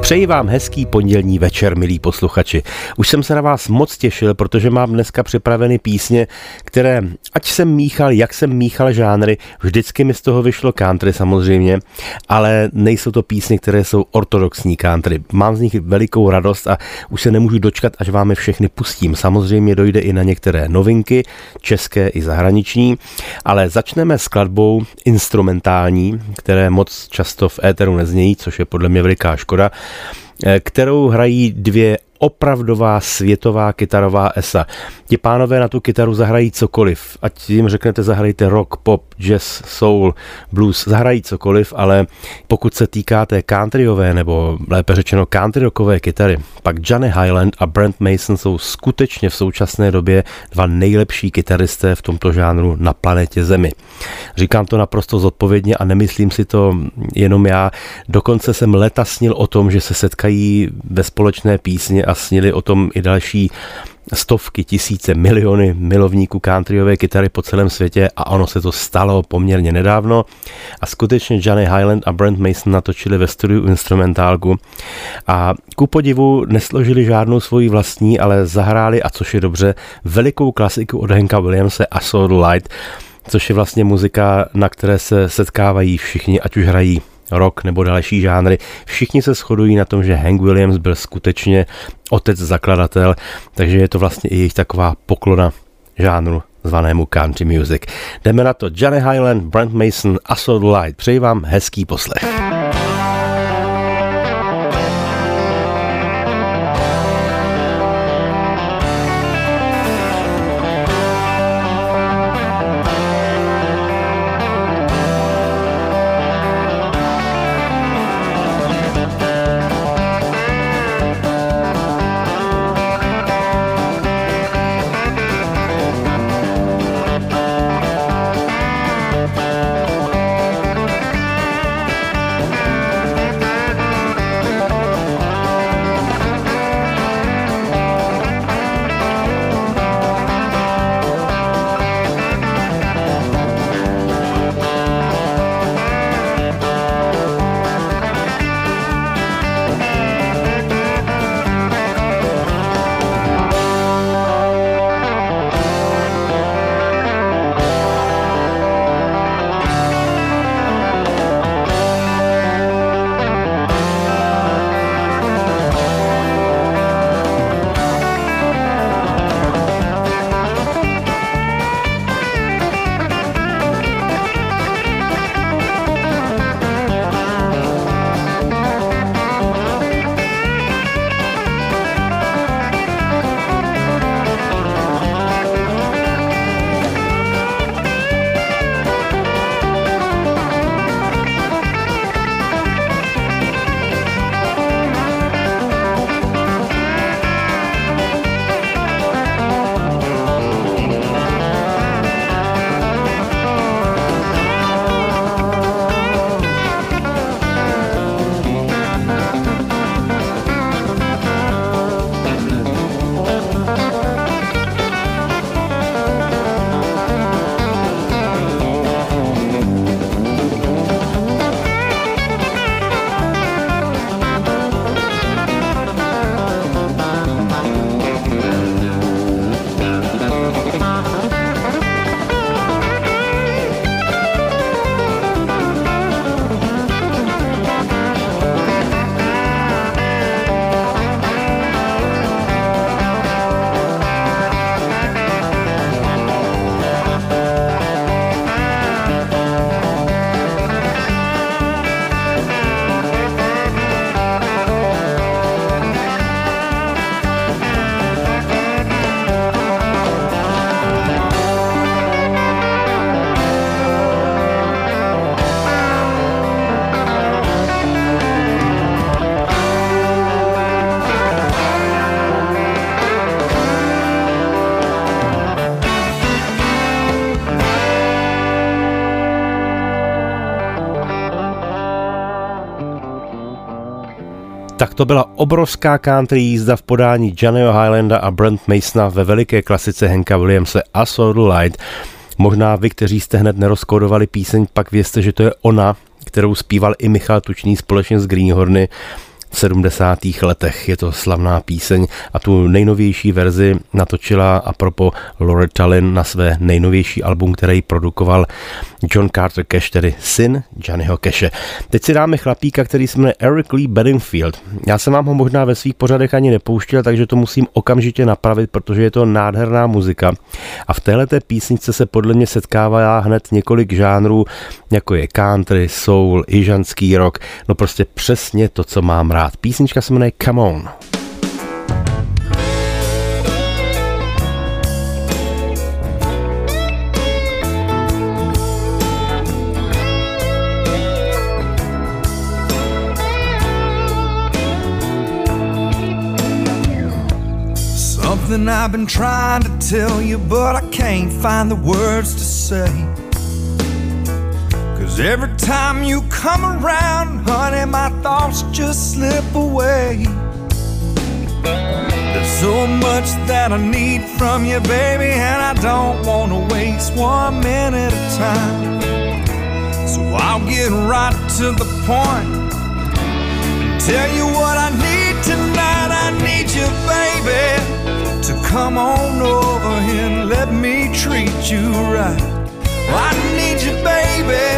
Přeji vám hezký pondělní večer, milí posluchači. Už jsem se na vás moc těšil, protože mám dneska připraveny písně, které, ať jsem míchal, jak jsem míchal žánry, vždycky mi z toho vyšlo country samozřejmě, ale nejsou to písně, které jsou ortodoxní country. Mám z nich velikou radost a už se nemůžu dočkat, až vám je všechny pustím. Samozřejmě dojde i na některé novinky, české i zahraniční, ale začneme skladbou instrumentální, které moc často v éteru neznějí, což je podle mě veliká škoda, kterou hrají dvě opravdová světová kytarová esa. Ti pánové na tu kytaru zahrají cokoliv, ať jim řeknete zahrajte rock, pop, jazz, soul, blues, zahrají cokoliv, ale pokud se týká té countryové, nebo lépe řečeno country rockové kytary, pak Johnny Hiland a Brent Mason jsou skutečně v současné době dva nejlepší kytaristé v tomto žánru na planetě Zemi. Říkám to naprosto zodpovědně a nemyslím si to jenom já. Dokonce jsem leta snil o tom, že se setkají ve společné písni a snili o tom i další stovky, tisíce, miliony milovníků countryové kytary po celém světě a ono se to stalo poměrně nedávno a skutečně Johnny Hiland a Brent Mason natočili ve studiu instrumentálku a ku podivu nesložili žádnou svoji vlastní, ale zahráli, a což je dobře, velikou klasiku od Hanka Williamse a Soul Light, což je vlastně muzika, na které se setkávají všichni, ať už hrají rock nebo další žánry. Všichni se shodují na tom, že Hank Williams byl skutečně otec zakladatel, takže je to vlastně i jejich taková poklona žánru zvanému country music. Jdeme na to. Johnny Hiland, Brent Mason a Soul Light. Přeji vám hezký poslech. Tak to byla obrovská country jízda v podání Johnnyho Hilanda a Brent Masona ve veliké klasice Hanka Williamse a Soul Light. Možná vy, kteří jste hned nerozkodovali píseň, pak vězte, že to je ona, kterou zpíval i Michal Tučný společně s Greenhorny v 70. letech. Je to slavná píseň a tu nejnovější verzi natočila apropos Loretta Lynn na své nejnovější album, který produkoval John Carter Cash, tedy syn Johnnyho Cashe. Teď si dáme chlapíka, který se jmenuje Eric Lee Bedingfield. Já jsem vám ho možná ve svých pořadech ani nepouštěl, takže to musím okamžitě napravit, protože je to nádherná muzika. A v téhleté písničce se podle mě setkává hned několik žánrů, jako je country, soul, jižanský rock, no prostě přesně to, co mám rád. Písnička se jmenuje Come On. Something I've been trying to tell you, but I can't find the words to say. Cause every time you come around, honey, my thoughts just slip away. There's so much that I need from you, baby, and I don't want to waste one minute of time. So I'll get right to the point and tell you what I need tonight. I need you, baby, to come on over and let me treat you right. I need you, baby,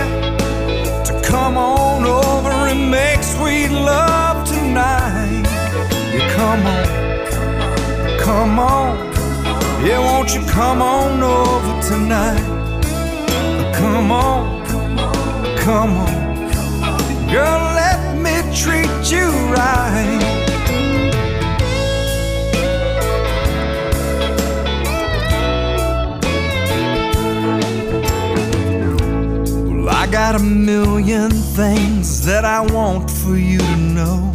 to come on over and make sweet love tonight. Yeah, come on, come on. Yeah, won't you come on over tonight? Come on, come on. Girl, let me treat you right. I got a million things that I want for you to know.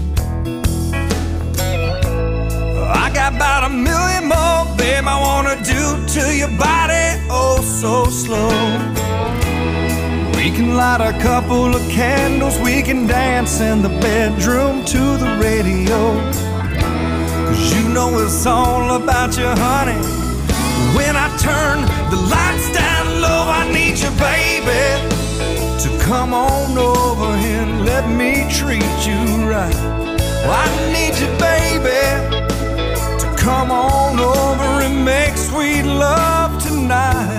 I got about a million more, babe, I wanna do to your body, oh so slow. We can light a couple of candles, we can dance in the bedroom to the radio. Cause you know it's all about you, honey. When I turn the lights down low, I need you, baby, to come on over and let me treat you right. I need you, baby, to come on over and make sweet love tonight.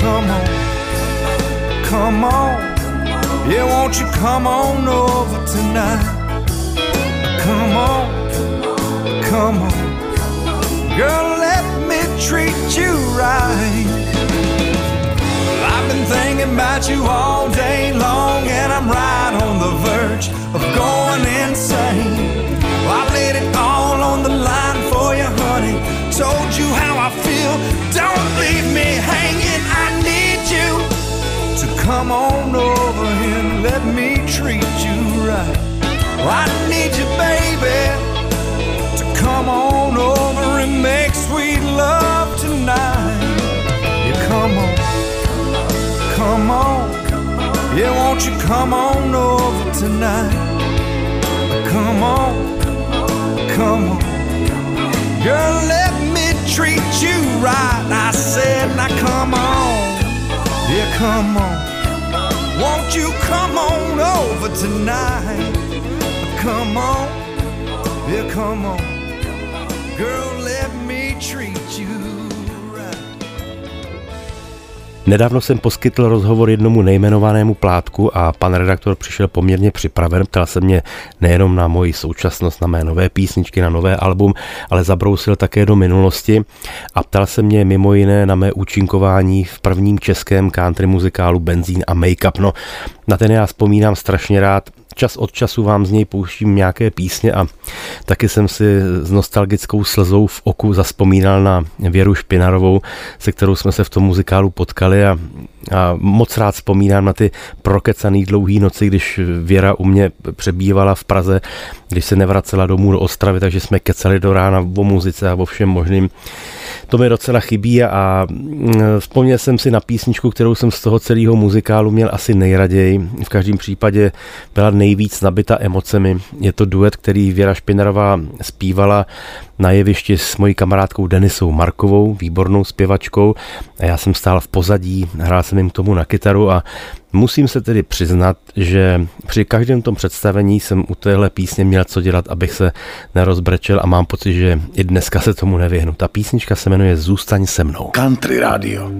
Come on, come on. Yeah, won't you come on over tonight? Come on, come on. Girl, let me treat you right. I've been thinking about you all day long, and I'm right on the verge of going insane. I laid it all on the line for you, honey. Told you how I feel. Don't leave me hanging. I need you to come on over and let me treat you right. I need you, baby, to come on over and make sweet love tonight. Yeah, come on. Come on, yeah, won't you come on over tonight? Come on, come on. Girl, let me treat you right. I said, now come on, yeah, come on. Won't you come on over tonight? Come on, yeah, come on. Girl, let me treat you. Nedávno jsem poskytl rozhovor jednomu nejmenovanému plátku a pan redaktor přišel poměrně připraven, ptal se mě nejenom na moji současnost, na mé nové písničky, na nové album, ale zabrousil také do minulosti a ptal se mě mimo jiné na mé účinkování v prvním českém country muzikálu Benzín a Makeup. No, na ten já vzpomínám strašně rád. Čas od času vám z něj pouštím nějaké písně a taky jsem si s nostalgickou slzou v oku zazpomínal na Věru Špinarovou, se kterou jsme se v tom muzikálu potkali a moc rád vzpomínám na ty prokecaný dlouhý noci, když Věra u mě přebývala v Praze, když se nevracela domů do Ostravy, takže jsme kecali do rána o muzice a o všem možným. To mi docela chybí a vzpomněl jsem si na písničku, kterou jsem z toho celého muzikálu měl asi nejraději. V každém případě byla nejvíc nabita emocemi. Je to duet, který Věra Špinarová zpívala na jevišti s mojí kamarádkou Denisou Markovou, výbornou zpěvačkou. A já jsem stál v pozadí, hrál jsem jim k tomu na kytaru a musím se tedy přiznat, že při každém tom představení jsem u téhle písně měl co dělat, abych se nerozbrečel a mám pocit, že i dneska se tomu nevyhnu. Ta písnička se jmenuje Zůstaň se mnou. Country Radio.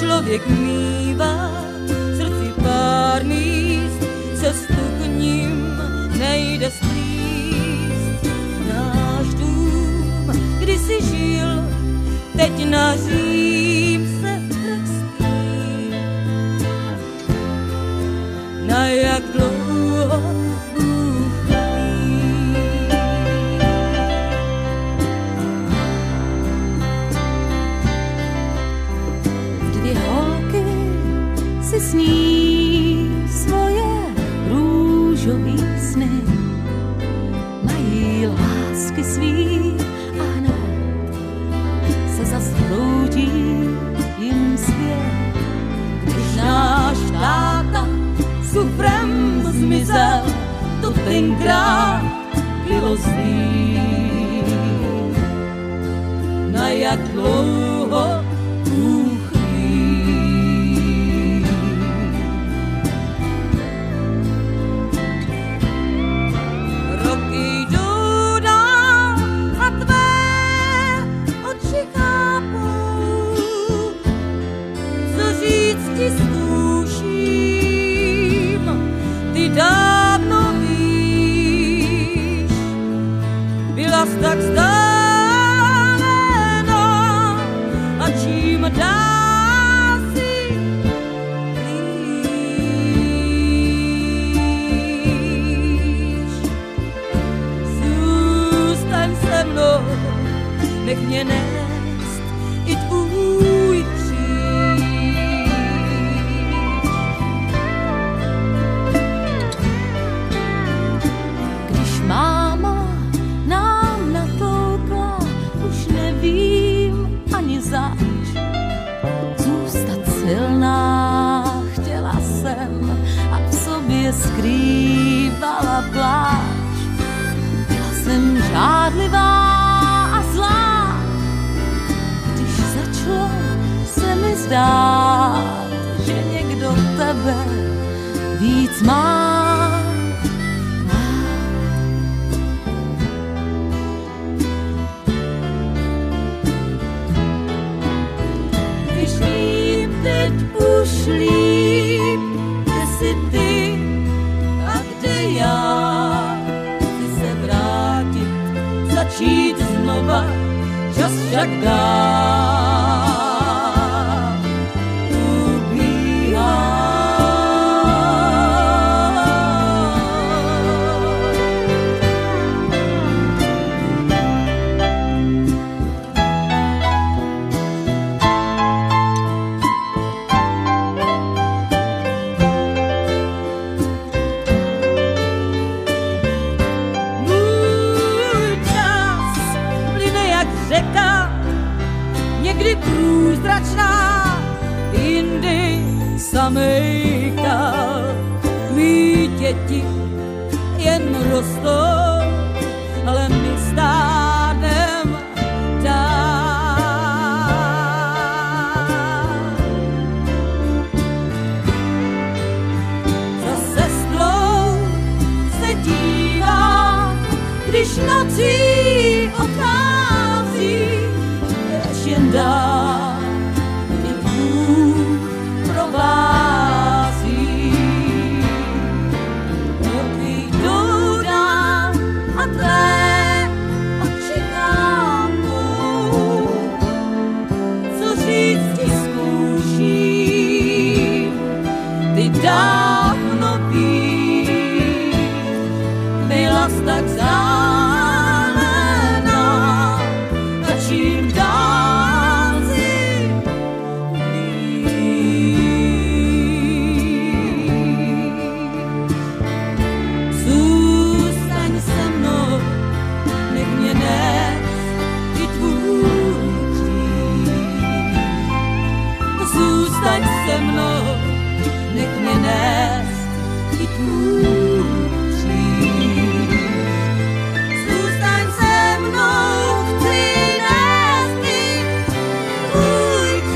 Člověk mívá v srdci pár míst, cestu k ním nejde splíst. Náš dům kdysi žil, teď na Řím se prostí. Na jak dlouho Bůh ví. Sní svoje růžový sny, mají lásky svý a hned se zasloudí jim svět. Když náš táta sufrem zmizel, to tenkrát bylo zlý. Na jak dlouho tak vzdálená a čím dál si blíž. Zůstaň se mnou, nech mě nést i tvůj kříž. Když máma zač. Zůstat silná chtěla jsem a v sobě skrývala pláč. Byla jsem žádlivá a zlá, když začalo se mi zdát, že někdo tebe víc má. Líp, kde jsi ty a kde já, chci se vrátit, začít znova, čas však dá, ubíhá. Zamejka, mý děti jen rostou, ale my stárnem dál. Za sestrou se dívá, když nocí odchází, než jen dál. Vází. Kdo jdou dál zůstaň se mnou, nech mě nést i tvůj kříž. Zůstaň se mnou, chci nést i tvůj kříž.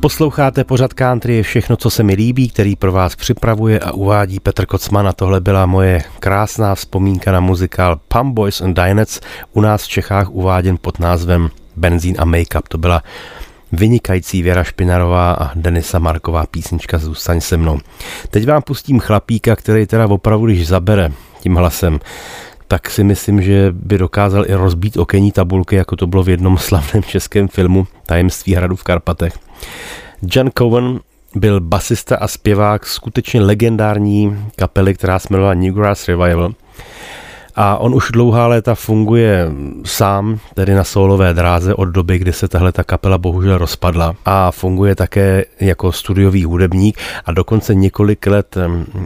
Posloucháte pořad Country je všechno, co se mi líbí, který pro vás připravuje a uvádí Petr Kocman. A tohle byla moje krásná vzpomínka na muzikál Pump Boys and Dinettes, u nás v Čechách uváděn pod názvem Benzín a Makeup. To byla vynikající Věra Špinarová a Denisa Marková, písnička Zůstaň se mnou. Teď vám pustím chlapíka, který teda opravdu, když zabere tím hlasem, tak si myslím, že by dokázal i rozbít okenní tabulky, jako to bylo v jednom slavném českém filmu Tajemství hradu v Karpatech. John Cowan byl basista a zpěvák skutečně legendární kapely, která se jmenovala New Grass Revival. A on už dlouhá léta funguje sám, tedy na soulové dráze od doby, kdy se tahle ta kapela bohužel rozpadla. A funguje také jako studiový hudebník a dokonce několik let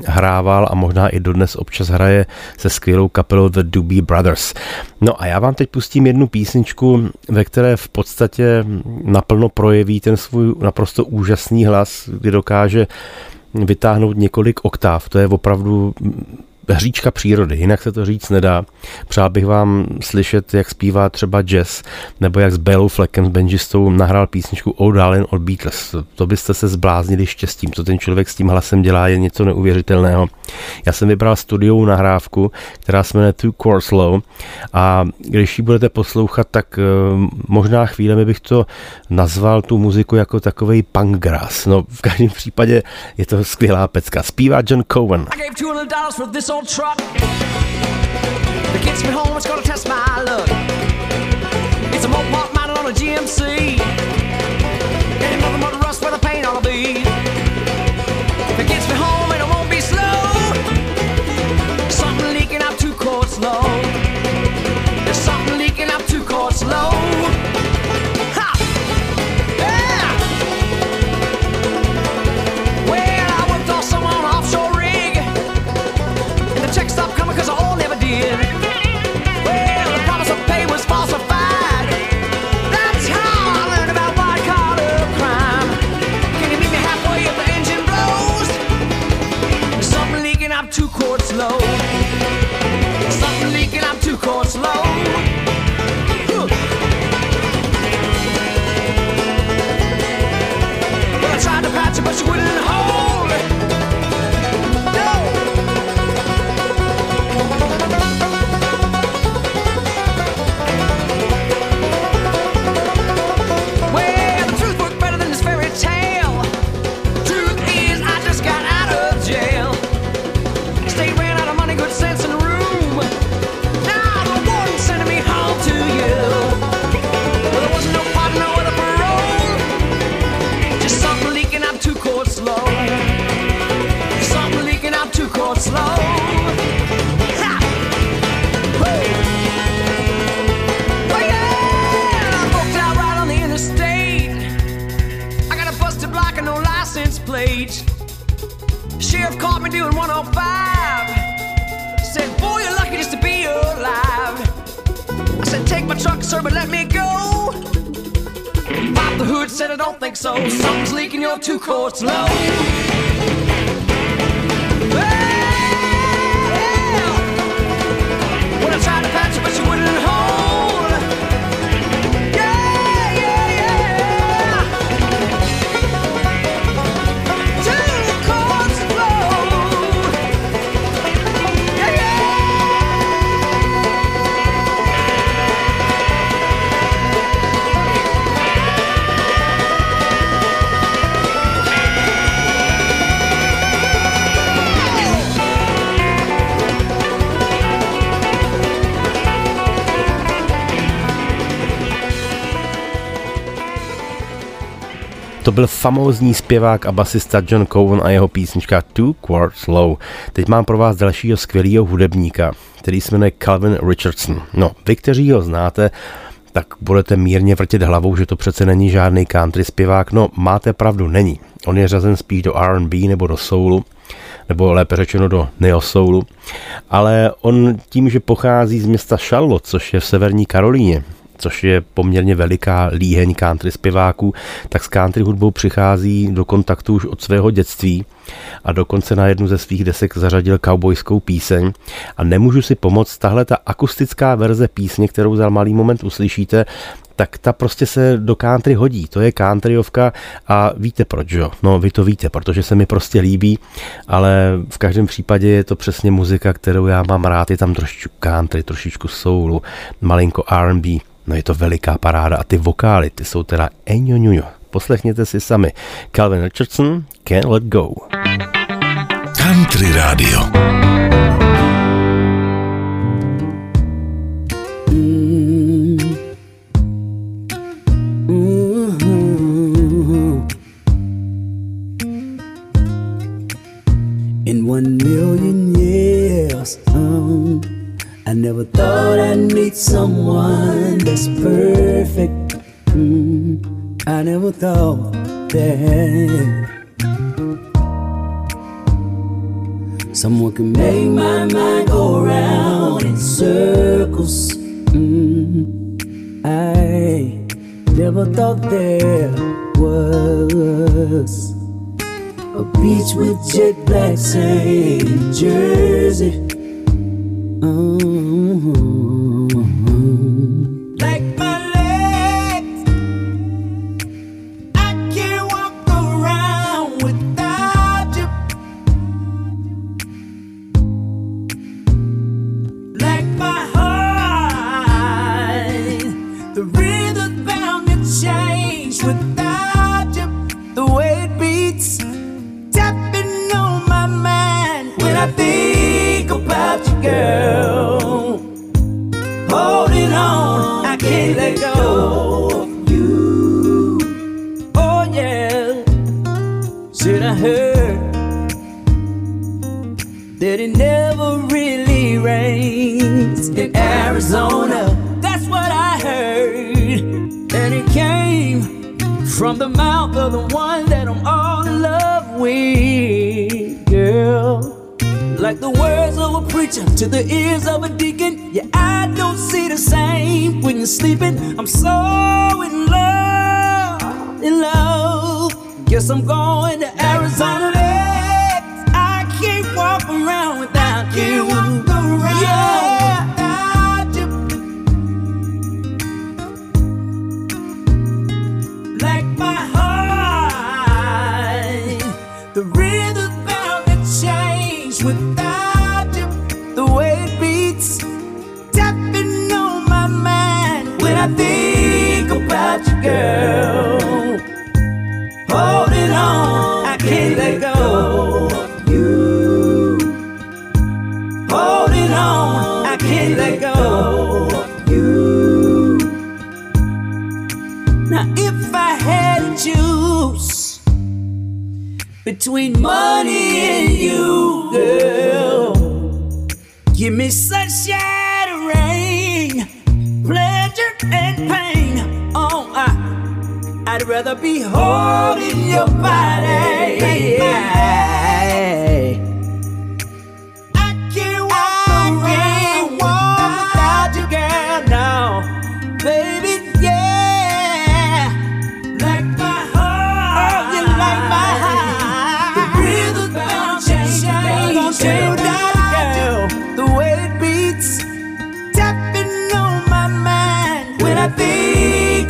hrával a možná i dodnes občas hraje se skvělou kapelou The Doobie Brothers. No a já vám teď pustím jednu písničku, ve které v podstatě naplno projeví ten svůj naprosto úžasný hlas, kdy dokáže vytáhnout několik oktáv. To je opravdu hříčka přírody, jinak se to říct nedá. Přál bych vám slyšet, jak zpívá třeba jazz, nebo jak s Bélou Fleckem, s benžistou, nahrál písničku Old Darling od Beatles. To byste se zbláznili štěstím, co ten člověk s tím hlasem dělá, je něco neuvěřitelného. Já jsem vybral studiovou nahrávku, která se jmenuje Two Chords Low, a když ji budete poslouchat, tak možná chvílemi bych to nazval tu muziku jako takovej punk grass. No, v každém případě je to skvělá pecka. Zpívá John Cowan. Truck that gets me home, it's gonna test my luck. It's a Mopar mounted on a GMC, and it nothing but the rust where the paint ought to be. That gets me home and it won't be slow. Something leaking out 2 quarts low. There's something leaking out 2 quarts low. But you wouldn't hold it. No. Well, the truth worked better than this fairy tale. Truth is, I just got out of jail. State ran out of money, good sense, and room. Now the warden's sending me home to you. Well, there wasn't no pardon, no other parole. Just something leaking out 2 quarts low. Something leaking out 2 quarts low. Ha! Woo! Well, yeah, I walked out right on the interstate. I got a busted block and no license plate. Sheriff caught me doing 105. Said, boy, you're lucky just to be alive. I said, take my truck, sir, but let me go. Pop the hood, said I don't think so. Something's leaking your 2 quarts low. Well, when I tried to patch it, but you wouldn't hold. Yeah, yeah, yeah. 2 quarts low. Yeah, yeah. To byl famózní zpěvák a basista John Cowan a jeho písnička Two Quarts Low. Teď mám pro vás dalšího skvělého hudebníka, který se jmenuje Calvin Richardson. No, vy, kteří ho znáte, tak budete mírně vrtět hlavou, že to přece není žádný country zpěvák. No, máte pravdu, není. On je řazen spíš do R&B nebo do soulu. nebo lépe řečeno do neosoulu, ale on tím, že pochází z města Charlotte, což je v severní Karolíně, což je poměrně veliká líheň country zpěváků, tak s country hudbou přichází do kontaktu už od svého dětství a dokonce na jednu ze svých desek zařadil cowboyskou píseň. A nemůžu si pomoct, tahle ta akustická verze písně, kterou za malý moment uslyšíte, tak ta prostě se do country hodí. To je countryovka a víte proč, jo? No vy to víte, protože se mi prostě líbí, ale v každém případě je to přesně muzika, kterou já mám rád. Je tam trošičku country, trošičku soulu, malinko R&B. No je to veliká paráda a ty vokály, ty jsou teda eňoňuňo. Poslechněte si sami. Calvin Richardson, Can't Let Go. Country Radio. In 1 million years I never thought I'd meet someone that's perfect. I never thought that someone could make my mind go round in circles. I never thought there was a beach with jet black sand in Jersey. Like my legs, I can't walk around without you. Like my heart, the rhythm's bound to change without you. The way it beats, tapping on my mind when I think about you, girl. Let go of you. Oh yeah. Should I heard that it never really rains in Arizona? That's what I heard, and it came from the mouth of the one that I'm all in love with. Girl, like the words of a preacher to the ears of a deacon, yeah, I don't see the same when you're sleeping. I'm so in love, in love. Guess I'm going to Arizona. I can't walk around without you. Yeah. Girl, holding on, I can't let go of you. Holding on, I can't let go of you. Now if I had to choose between money and you, girl, give me sunshine and rain, pleasure and pain. Oh, I'd rather be holding your body. I can't walk without you, girl, now, baby, yeah. Like my heart, oh, you like my heart. The rhythm's bound to change without you, girl. The way it beats, tapping on my mind when I think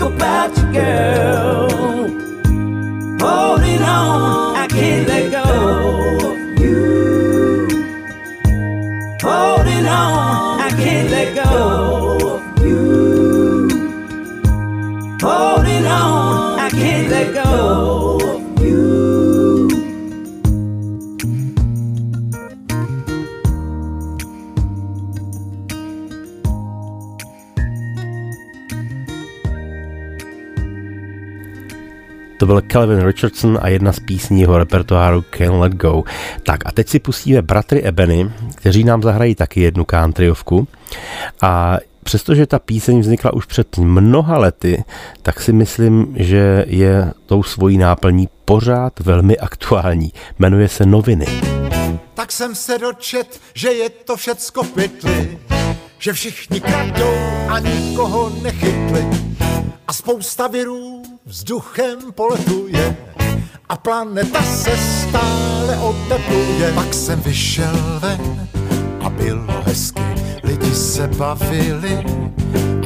about you, girl, holding on, I can't let go of you. Holding on, I can't let go of you. Holding on, I can't let go of you. To byl Calvin Richardson a jedna z písní jeho repertoáru Can't Let Go. Tak a teď si pustíme bratry Ebony, kteří nám zahrají taky jednu countryovku. A přestože ta píseň vznikla už před mnoha lety, tak si myslím, že je tou svojí náplní pořád velmi aktuální. Jmenuje se Noviny. tak jsem se dočet, že je to všecko pytli, že všichni kradou a nikoho nechytli a spousta virů vzduchem poletuje a planeta se stále otepluje. Pak jsem vyšel ven a bylo hezky, lidi se bavili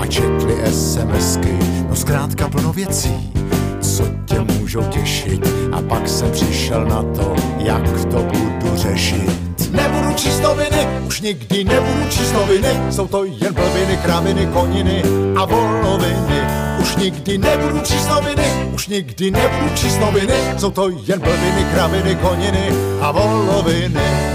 a četli SMSky, no zkrátka plno věcí, co tě můžou těšit. A pak jsem přišel na to, jak to budu řešit. Nebudu číst noviny, už nikdy nebudu číst noviny, jsou to jen blbiny, kraviny, koniny a voloviny. Už nikdy nebudu číst noviny, už nikdy nebudu číst noviny, jsou to jen blbiny, kraviny, koniny a voloviny.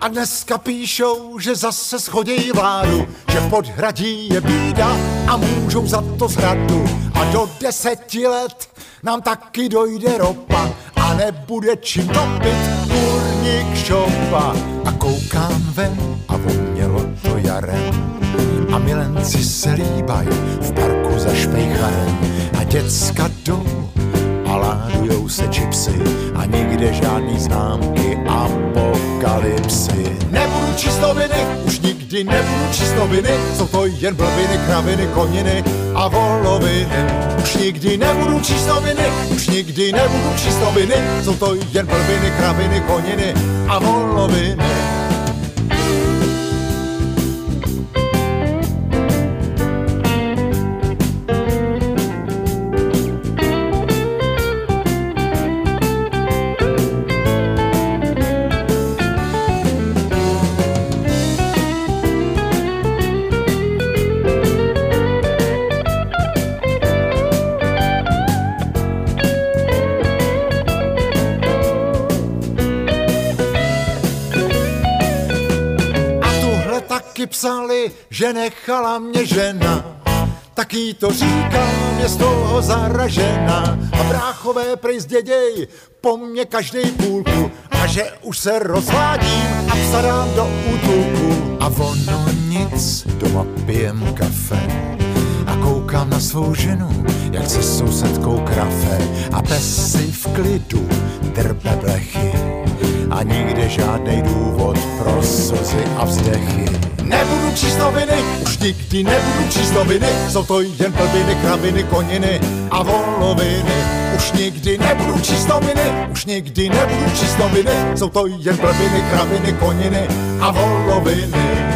A dneska píšou, že zase schodějí vládu, že v Podhradí je bída a můžou za to zradu. A do 10 let nám taky dojde ropa a nebude čím topit kurník šopa. A koukám ven a vonělo to jarem a milenci se líbají v parku za špejcharem a děcka jdou a ládujou se čipsy a nikde žádný známky apokalypsy. Nebudu číst noviny, už nikdy nebudu číst noviny, jsou to jen blbiny, kraviny, koniny a voloviny. Už nikdy nebudu číst noviny, už nikdy nebudu číst noviny, jsou to jen blbiny, kraviny, koniny a voloviny. Psali, že nechala mě žena, tak jí to říkám, je z toho zaražena. A bráchové prej zděděj po mně každej půlku a že už se rozvádím a psa dám do útulku. A ono nic, doma pijem kafe a koukám na svou ženu, jak se sousedkou krafe a pes si v klidu drbe blechy a nikde žádnej důvod pro slzy a vzdechy. Nebudu číst noviny, už nikdy nebudu číst noviny, jsou to jen blbiny, kraviny, koniny a voloviny. Už nikdy nebudu číst noviny, už nikdy nebudu číst noviny, jsou to jen blbiny, kraviny, koniny a voloviny.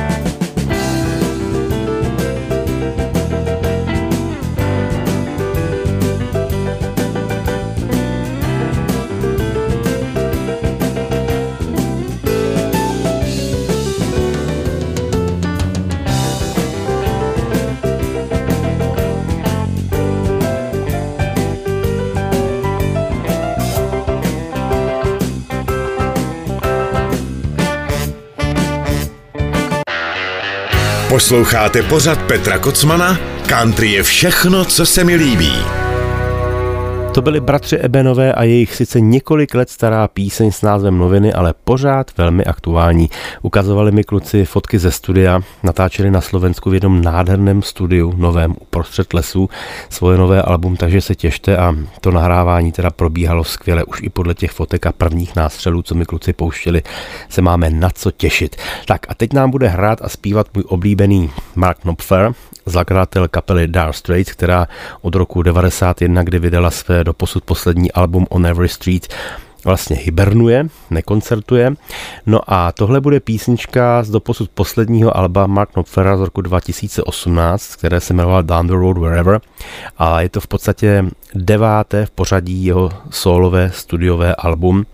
Posloucháte pořad Petra Kocmana, Country je všechno, co se mi líbí. To byli bratři Ebenové a jejich sice několik let stará píseň s názvem Noviny, ale pořád velmi aktuální. Ukazovali mi kluci fotky ze studia, natáčeli na Slovensku v jednom nádherném studiu, novém uprostřed lesů, svoje nové album, takže se těšte a to nahrávání teda probíhalo skvěle, už i podle těch fotek a prvních nástřelů, co mi kluci pouštěli, se máme na co těšit. Tak a teď nám bude hrát a zpívat můj oblíbený Mark Knopfler, zakladatel kapely Dire Straits, která od roku 1991, kdy vydala své doposud poslední album On Every Street, vlastně hibernuje, nekoncertuje. No a tohle bude písnička z doposud posledního alba Mark Knopflera z roku 2018, které se jmenovala Down the Road Wherever, a je to v podstatě 9. v pořadí jeho sólové studiové album.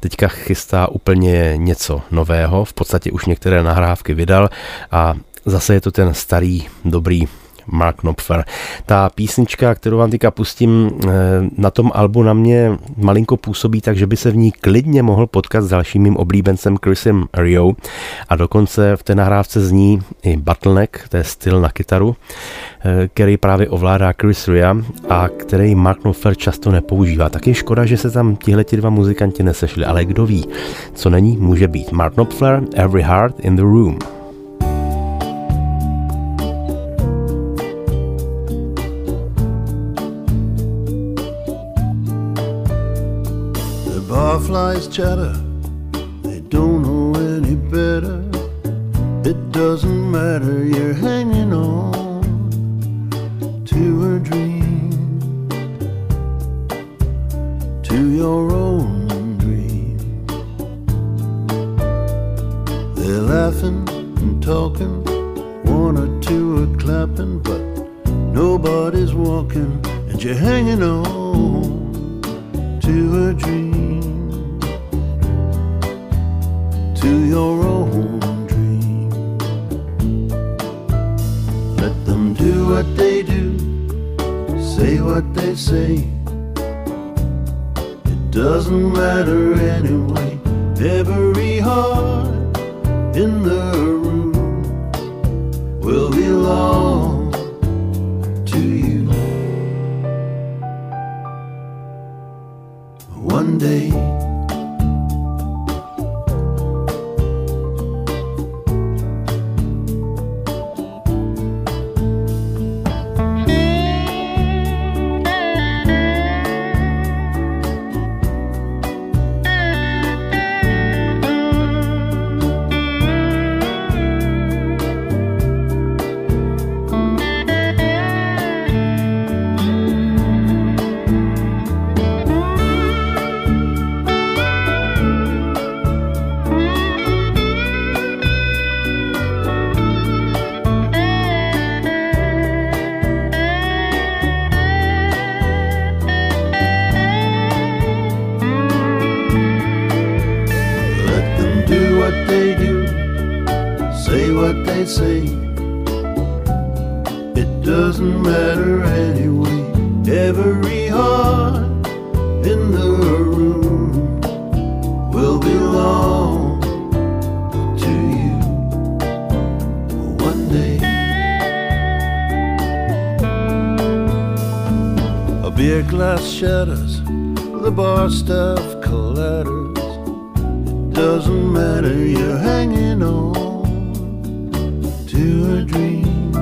Teďka chystá úplně něco nového, v podstatě už některé nahrávky vydal a zase je to ten starý, dobrý Mark Knopfler. Ta písnička, kterou vám teďka pustím, na tom albu na mě malinko působí, takže by se v ní klidně mohl potkat s dalším mým oblíbencem Chrisem Rio a dokonce v té nahrávce zní i bottleneck, to je styl na kytaru, který právě ovládá Chris Rea a který Mark Knopfler často nepoužívá. Tak je škoda, že se tam tihleti dva muzikanti nesešli, ale kdo ví, co není, může být. Mark Knopfler, Every Heart in the Room. The barflies chatter, they don't know any better. It doesn't matter, you're hanging on to her dream, to your own dream. They're laughing and talking, one or two are clapping, but nobody's walking, and you're hanging on to her dream, to your own dream. Let them do what they do, say what they say, it doesn't matter anyway. Every heart in the room will belong to you. One day shatters, the bar staff clatters, it doesn't matter, you're hanging on to a dream,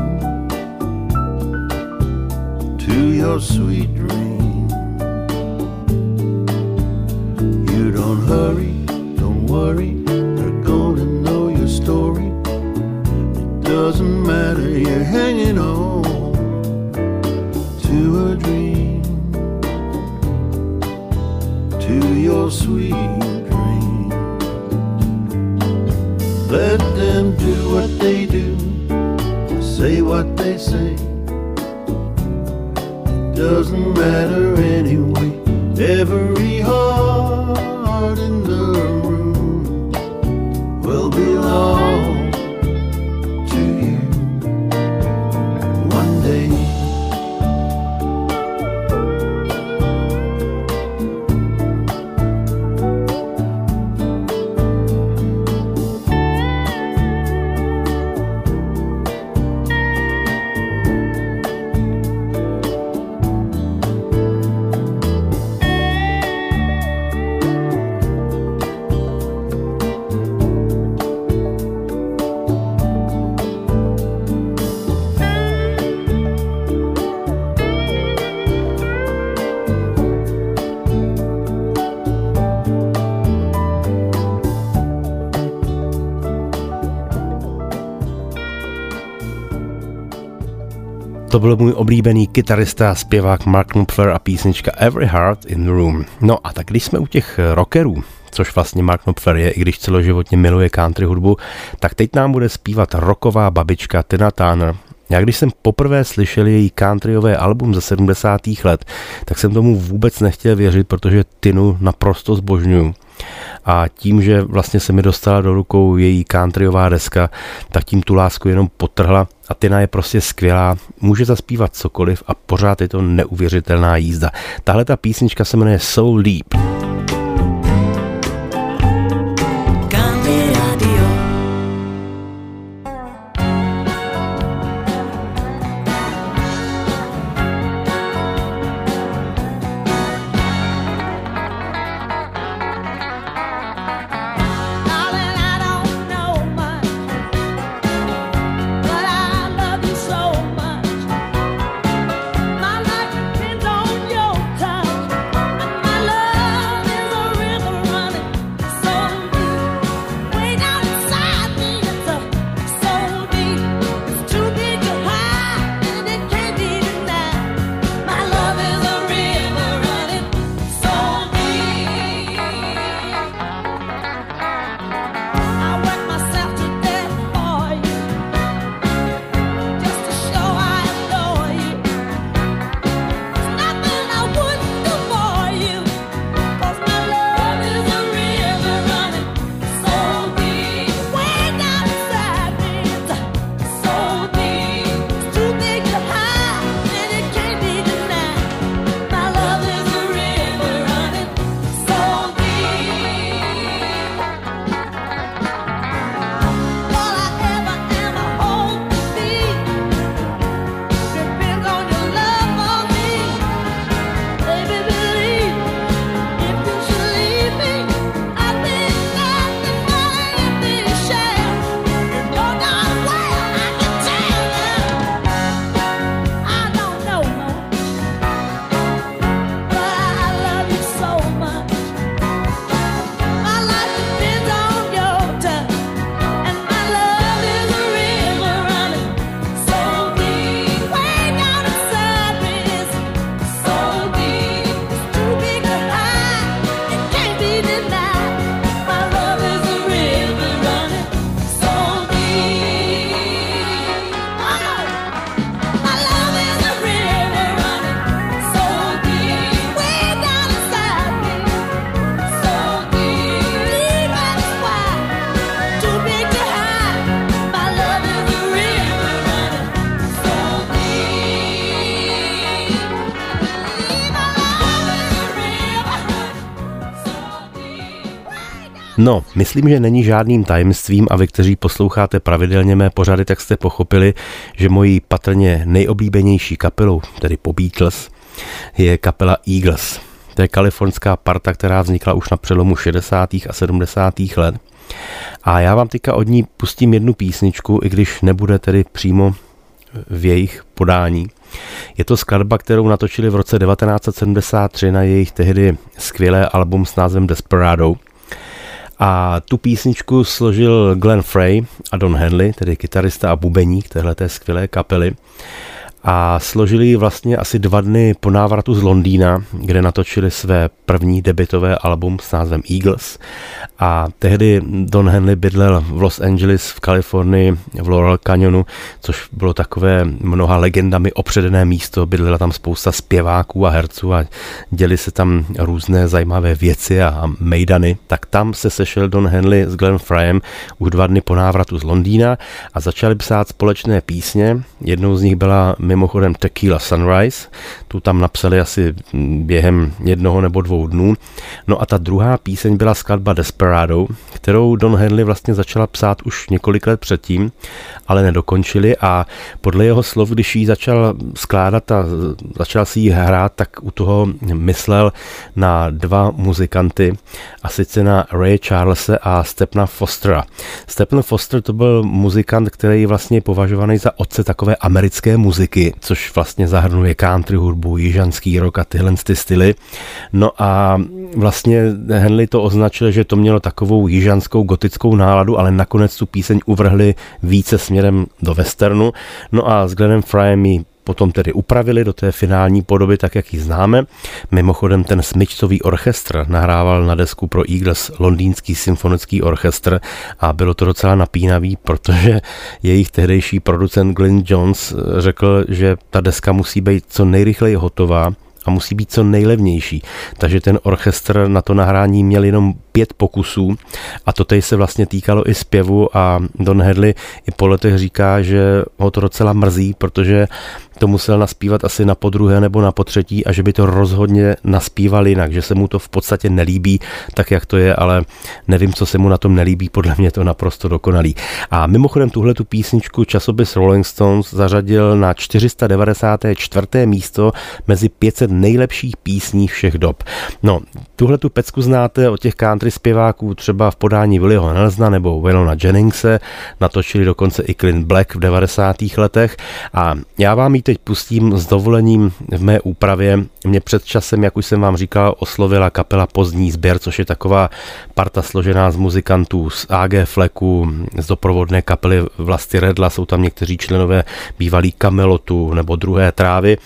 to your sweet dream. You don't hurry, don't worry, they're gonna know your story, it doesn't matter, you're hanging on to a dream, to your sweet dream. Let them do what they do, say what they say, it doesn't matter anyway. Every heart in the room will belong to you one day. To byl můj oblíbený kytarista a zpěvák Mark Knopfler a písnička Every Heart in the Room. No a tak když jsme u těch rockerů, což vlastně Mark Knopfler je, i když celoživotně miluje country hudbu, tak teď nám bude zpívat rocková babička Tina Turner Já když jsem poprvé slyšel její countryové album ze 70. let, tak jsem tomu vůbec nechtěl věřit, protože Tinu naprosto zbožňuju. A tím, že vlastně se mi dostala do rukou její countryová deska, tak tím tu lásku jenom potrhla a Tina je prostě skvělá, může zaspívat cokoliv a pořád je to neuvěřitelná jízda. Tahle ta písnička se jmenuje Soul Light. No, myslím, že není žádným tajemstvím a vy, kteří posloucháte pravidelně mé pořady, tak jste pochopili, že mojí patrně nejoblíbenější kapelou, tedy po Beatles, je kapela Eagles. To je kalifornská parta, která vznikla už na přelomu 60. a 70. let. A já vám teďka od ní pustím jednu písničku, i když nebude tedy přímo v jejich podání. Je to skladba, kterou natočili v roce 1973 na jejich tehdy skvělé album s názvem Desperado. A tu písničku složil Glenn Frey a Don Henley, tedy kytarista a bubeník téhleté skvělé kapely. A složili ji vlastně asi 2 dny po návratu z Londýna, kde natočili své první debutové album s názvem Eagles. A tehdy Don Henley bydlel v Los Angeles v Kalifornii v Laurel Canyonu, což bylo takové mnoha legendami opředené místo. Bydlela tam spousta zpěváků a herců a děli se tam různé zajímavé věci a mejdany. Tak tam se sešel Don Henley s Glenn Freyem už 2 dny po návratu z Londýna a začali psát společné písně. Jednou z nich byla mimochodem Tequila Sunrise, tu tam napsali asi během 1 nebo 2 dnů. No a ta druhá píseň byla skladba Desperado, kterou Don Henley vlastně začala psát už několik let předtím, ale nedokončili a podle jeho slov, když ji začal skládat a začal si ji hrát, tak u toho myslel na 2 muzikanty, a sice na Ray Charlese a Stephena Fostera. Stephen Foster to byl muzikant, který vlastně je považovaný za otce takové americké muziky, což vlastně zahrnuje country hudbu, jižanský rock a tyhle ty styly. No a vlastně Henley to označil, že to mělo takovou jižanskou gotickou náladu, ale nakonec tu píseň uvrhli více směrem do westernu. No a s Glennem Freyem ji potom tedy upravili do té finální podoby, tak jak ji známe. Mimochodem ten smyčcový orchestr nahrával na desku pro Eagles londýnský symfonický orchestr a bylo to docela napínavý, protože jejich tehdejší producent Glyn Johns řekl, že ta deska musí být co nejrychleji hotová a musí být co nejlevnější. Takže ten orchestr na to nahrání měl jenom 5 pokusů a to se vlastně týkalo i zpěvu a Don Henley i po letech říká, že ho to docela mrzí, protože to musel naspívat asi na podruhé nebo na potřetí a že by to rozhodně naspíval jinak, že se mu to v podstatě nelíbí tak, jak to je, ale nevím, co se mu na tom nelíbí, podle mě to naprosto dokonalý. A mimochodem tuhle tu písničku časopis Rolling Stones zařadil na 494. místo mezi 500 nejlepších písní všech dob. No, tuhle tu pecku znáte od těch country zpěváků třeba v podání Willyho Nelsona nebo Waylona Jenningse, natočili dokonce i Clint Black v 90. letech a já vám ji teď pustím s dovolením v mé úpravě. Mě před časem, jak už jsem vám říkal, oslovila kapela Pozdní zběr, což je taková parta složená z muzikantů z AG Fleku, z doprovodné kapely Vlasty Redla, jsou tam někteří členové bývalý Kamelotu nebo Druhé trávy.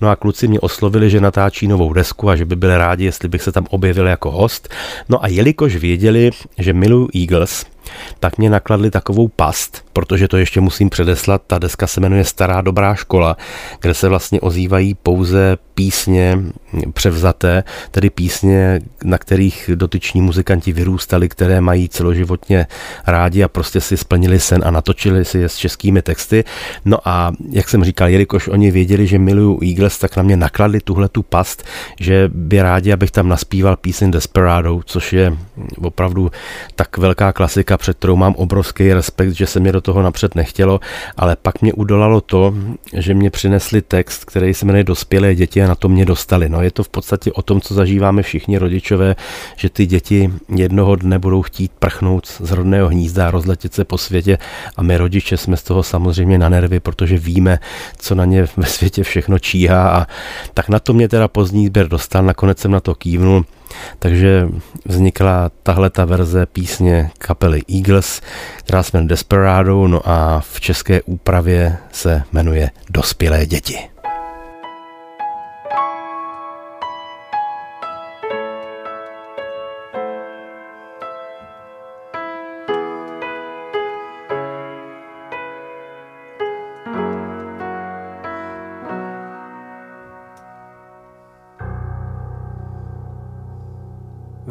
No a kluci mě oslovili, že natáčí novou desku a že by byli rádi, jestli bych se tam objevil jako host. No a jelikož věděli, že miluju Eagles, tak mě nakladli takovou past, protože to ještě musím předeslat, ta deska se jmenuje Stará dobrá škola, kde se vlastně ozývají pouze písně převzaté, tedy písně, na kterých dotyční muzikanti vyrůstali, které mají celoživotně rádi a prostě si splnili sen a natočili si je s českými texty. No a jak jsem říkal, jelikož oni věděli, že miluju Eagles, tak na mě nakladli tuhle tu past, že by rádi, abych tam naspíval píseň Desperado, což je opravdu tak velká klasika, před kterou mám obrovský respekt, že se mě do toho napřed nechtělo, ale pak mě udolalo to, že mě přinesli text, který se jmenuje Dospělé děti a na to mě dostali. No, je to v podstatě o tom, co zažíváme všichni rodičové, že ty děti jednoho dne budou chtít prchnout z rodného hnízda a rozletět se po světě a my rodiče jsme z toho samozřejmě na nervy, protože víme, co na ně ve světě všechno číhá a tak na to mě teda Pozdní sběr dostal, nakonec jsem na to kývnul. Takže vznikla tahleta verze písně kapely Eagles, která se jmenuje Desperado, no a v české úpravě se jmenuje Dospělé děti.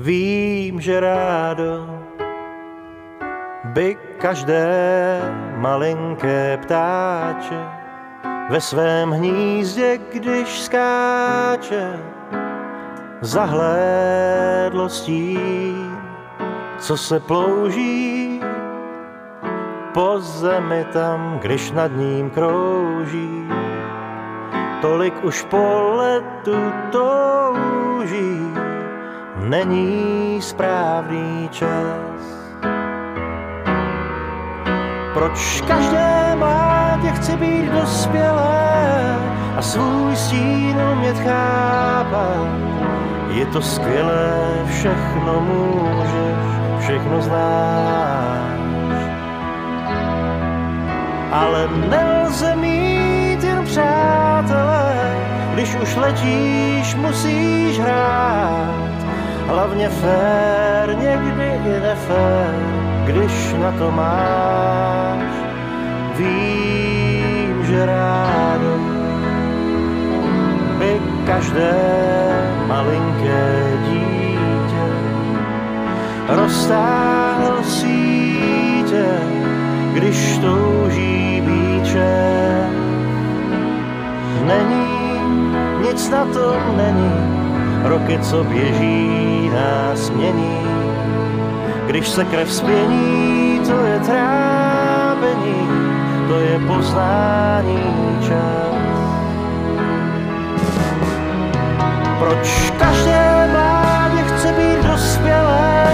Vím, že rádo by každé malinké ptáče ve svém hnízdě, když skáče, zahlédlo stín, co se plouží po zemi tam, když nad ním krouží. Tolik už po letu touží, není správný čas. Proč každé má tě chce být dospělé a svůj stín umět chápat? Je to skvělé, všechno můžeš, všechno znáš. Ale nelze mít jen přátelé, když už letíš, musíš hrát. Hlavně fér, někdy i nefér, když na to máš. Vím, že rádo by každé malinké dítě roztáhl sítě, když touží být šéf. Není, nic na tom není. Roky, co běží, nás mění. Když se krev spění, to je trápení, to je poznání čas. Proč každé mládě chce být dospělé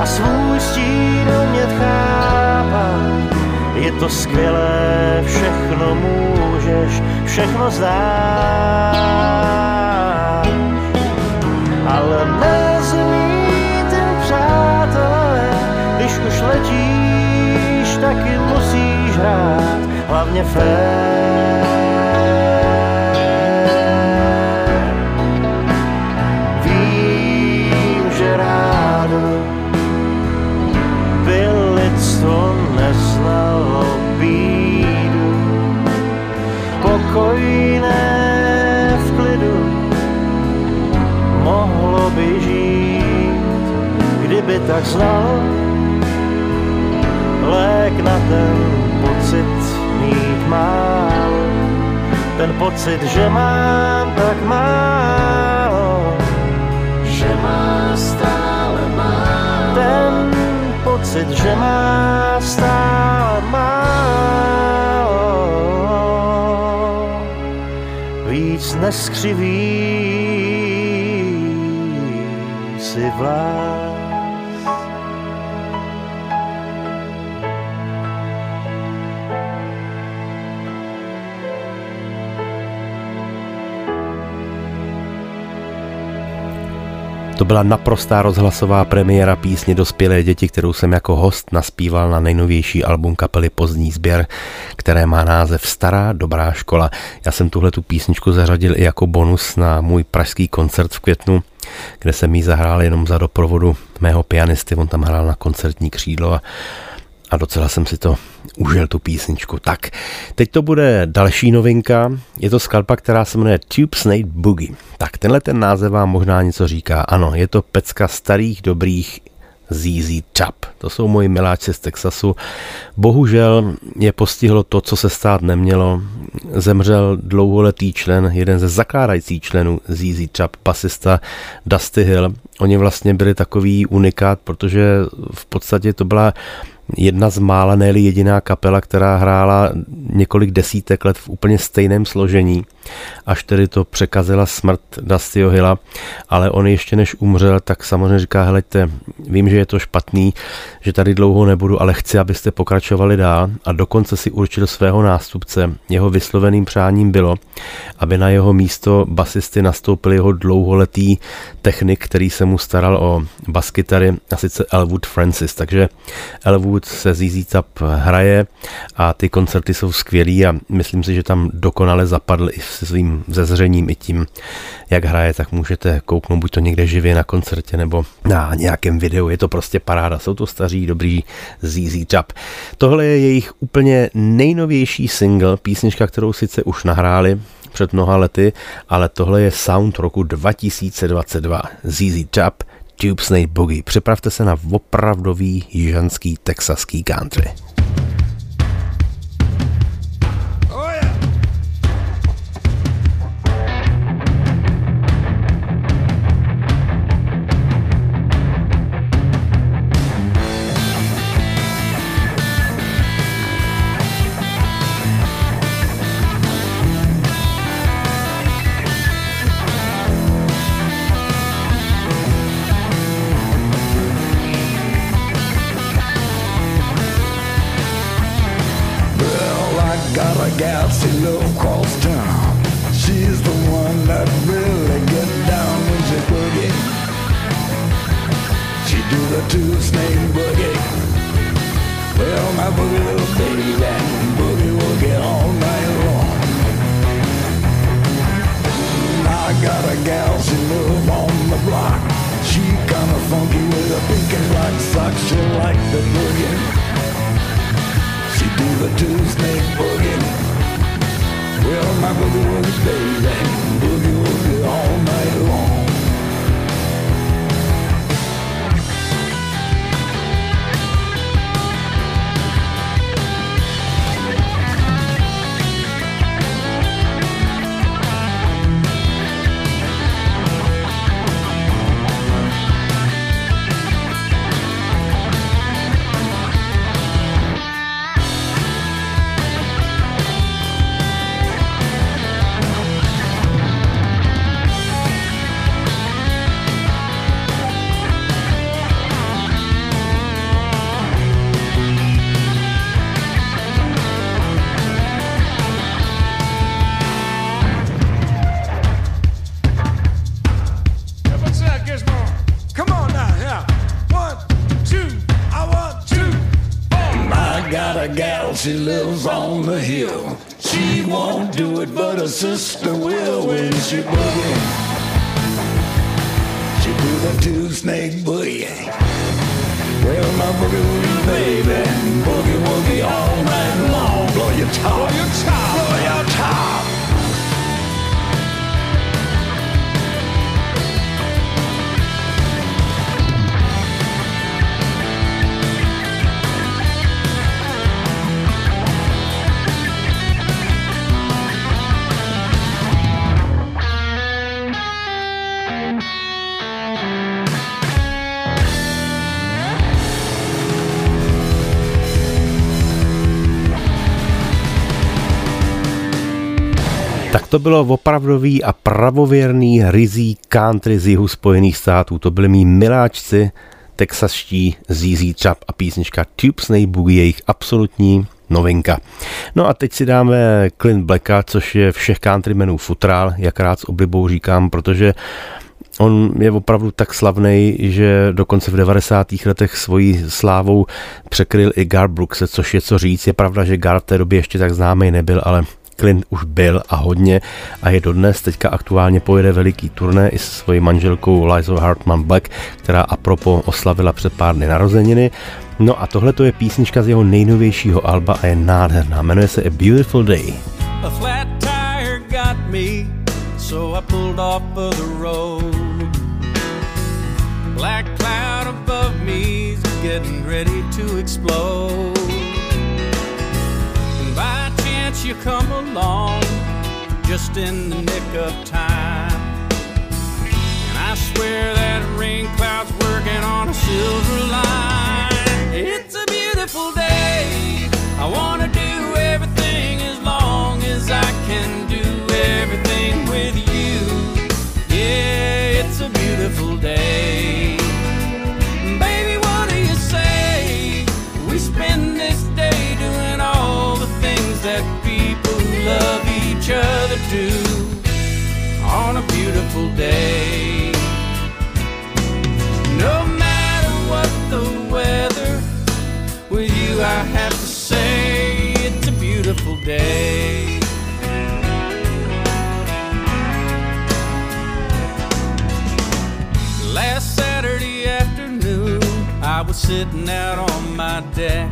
a svůj stín umět chápat? Je to skvělé, všechno můžeš, všechno znáš. Ale nelze mít jen přátelé, když už letíš, taky musíš hrát, hlavně fér. tak znal lék na ten pocit mít málo, ten pocit, že mám tak málo, že má stále málo, ten pocit, že má stále málo, víc neskřiví si vlas. To byla naprostá rozhlasová premiéra písně Dospělé děti, kterou jsem jako host naspíval na nejnovější album kapely Pozdní sběr, které má název Stará dobrá škola. Já jsem tuhletu písničku zařadil i jako bonus na můj pražský koncert v květnu, kde jsem ji zahrál jenom za doprovodu mého pianisty, on tam hrál na koncertní křídlo a docela jsem si to užil, tu písničku. Tak, teď to bude další novinka, je to skladba, která se jmenuje Tube Snake Boogie. Tak, tenhle ten název vám možná něco říká, ano, je to pecka starých dobrých ZZ Top. To jsou moji miláčci z Texasu. Bohužel je postihlo to, co se stát nemělo. Zemřel dlouholetý člen, jeden ze zakládajících členů ZZ Top, basista Dusty Hill. Oni vlastně byli takový unikát, protože v podstatě to byla jedna z mála, ne-li jediná kapela, která hrála několik desítek let v úplně stejném složení, až tedy to překazila smrt Dustyho Hilla, ale on ještě než umřel, tak samozřejmě říká, heleďte, vím, že je to špatný, že tady dlouho nebudu, ale chci, abyste pokračovali dál, a dokonce si určil svého nástupce. Jeho vysloveným přáním bylo, aby na jeho místo basisty nastoupil jeho dlouholetý technik, který se mu staral o baskytary, a sice Elwood Francis, takže Elwood se ZZ Top hraje a ty koncerty jsou skvělý a myslím si, že tam dokonale zapadl i se svým zezřením, i tím, jak hraje, tak můžete kouknout buď to někde živě na koncertě nebo na nějakém videu, je to prostě paráda, jsou to staří dobrý ZZ Top. Tohle je jejich úplně nejnovější single, písnička, kterou sice už nahráli před mnoha lety, ale tohle je sound roku 2022, ZZ Top, Tube Snake Boogie. Připravte se na opravdový jižanský texaský country. She lives on the hill. She won't do it, but her sister will when she boogie. She do the two snake boogie. Well, my boogie woogie baby, boogie woogie all night long. Blow your top, blow your top, blow your top. Tak to bylo opravdový a pravověrný ryzí country z jihu Spojených států. To byli mý miláčci texaští ZZ Top a písnička Tube Snake Boogie, jejich absolutní novinka. No a teď si dáme Clint Blacka, což je všech countrymenů futrál, jak rád s oblibou říkám, protože on je opravdu tak slavný, že dokonce v 90. letech svojí slávou překryl i Gar Brookse, což je co říct. Je pravda, že Gar v té době ještě tak známý nebyl, ale Clint už byl a hodně a je dodnes. Teďka aktuálně pojede veliký turné i se svojí manželkou Lizou Hartman Black, která apropo oslavila před pár dny narozeniny. No a tohle to je písnička z jeho nejnovějšího alba a je nádherná. Jmenuje se A Beautiful Day. A flat tire got me, so I pulled off of the road. Black cloud above me's getting ready to explode. And by chance you come along just in the nick of time. And I swear that rain cloud's working on a silver line. It's a beautiful day. I want to do everything as long as I can do everything with you. Yeah, it's a beautiful day. Baby, what do you say? We spend this day doing all the things that people who love each other do on a beautiful day. No matter what the weather, with you I have to say it's a beautiful day. Last Saturday afternoon I was sitting out on my deck,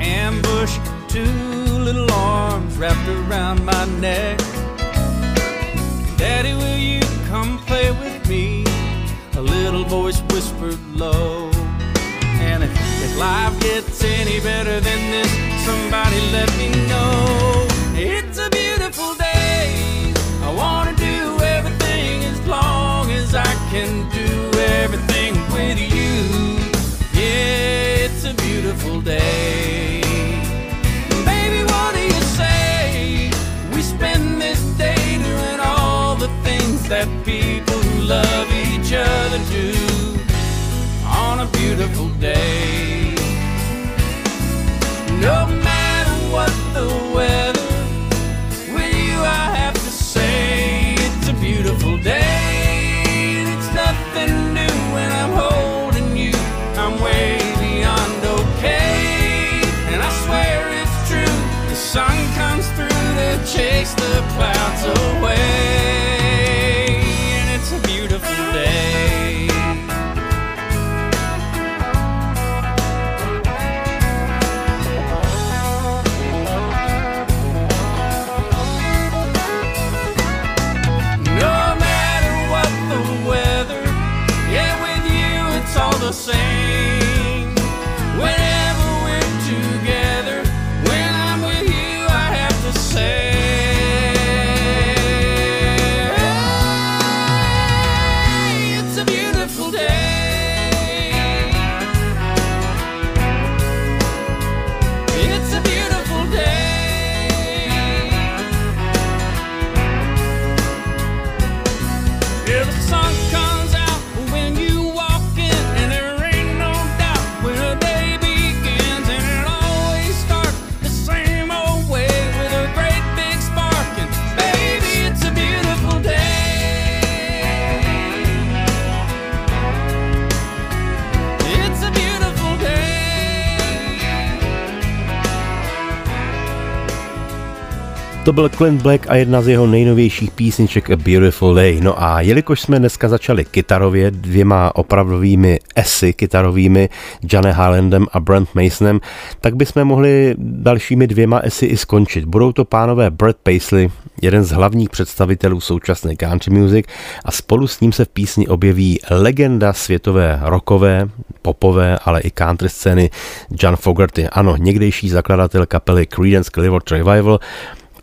ambushed, two little arms wrapped around my neck. Daddy, will you come play with me? A little voice whispered low. And if life gets any better than this, somebody let me know. It's a beautiful day. I want to do everything as long as I can do everything with you. Yeah, it's a beautiful day. Baby, what do you say? We spend this day doing all the things that people who love each other do on a beautiful day. No matter what the weather, with you I have to say it's a beautiful day. It's nothing new when I'm holding you. I'm way beyond okay. And I swear it's true. The sun comes through to chase the clouds away. And it's a beautiful day. Same. Whenever we're together, when I'm with you, I have to say it's a beautiful day. It's a beautiful day. Yeah, the sun comes out when you To byl Clint Black a jedna z jeho nejnovějších písniček A Beautiful Day. No a jelikož jsme dneska začali kytarově dvěma opravdovými esy kytarovými, Johnny Hilandem a Brent Masonem, tak bychom mohli dalšími dvěma esy i skončit. Budou to pánové Brad Paisley, jeden z hlavních představitelů současné country music, a spolu s ním se v písni objeví legenda světové rockové, popové, ale i country scény John Fogerty. Ano, někdejší zakladatel kapely Creedence Clearwater Revival,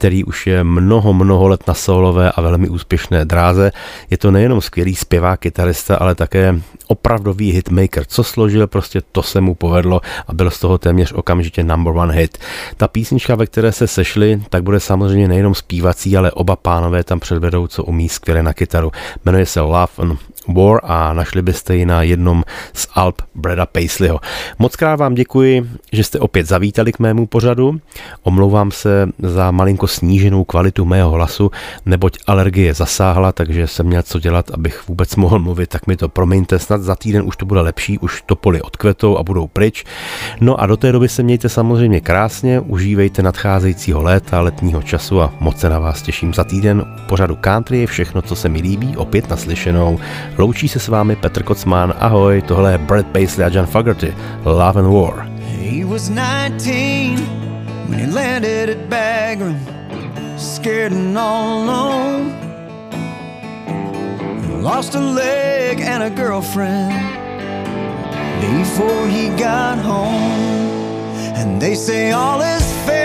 který už je mnoho let na solové a velmi úspěšné dráze. Je to nejenom skvělý zpěvák, kytarista, ale také opravdový hitmaker. Co složil, prostě to se mu povedlo a byl z toho téměř okamžitě number one hit. Ta písnička, ve které se sešli, tak bude samozřejmě nejenom zpívací, ale oba pánové tam předvedou, co umí skvěle na kytaru. Jmenuje se Love and War a našli byste ji na jednom z alb Brada Paisleyho. Mockrát vám děkuji, že jste opět zavítali k mému pořadu. Omlouvám se za malinko sníženou kvalitu mého hlasu, neboť alergie zasáhla, takže jsem měl co dělat, abych vůbec mohl mluvit, tak mi to promiňte, snad za týden už to bude lepší, už topoly odkvetou a budou pryč. No a do té doby se mějte samozřejmě krásně, užívejte nadcházejícího léta, letního času a moc se na vás těším za týden. U pořadu Country je všechno, co se mi líbí, opět naslyšenou. Loučí se s vámi Petr Kocman, ahoj, tohle je Brad Paisley a John Fogerty, Love and War. He was 19 when he landed at Bagram, scared and all alone. Lost a leg and a girlfriend before he got home. And they say all is fair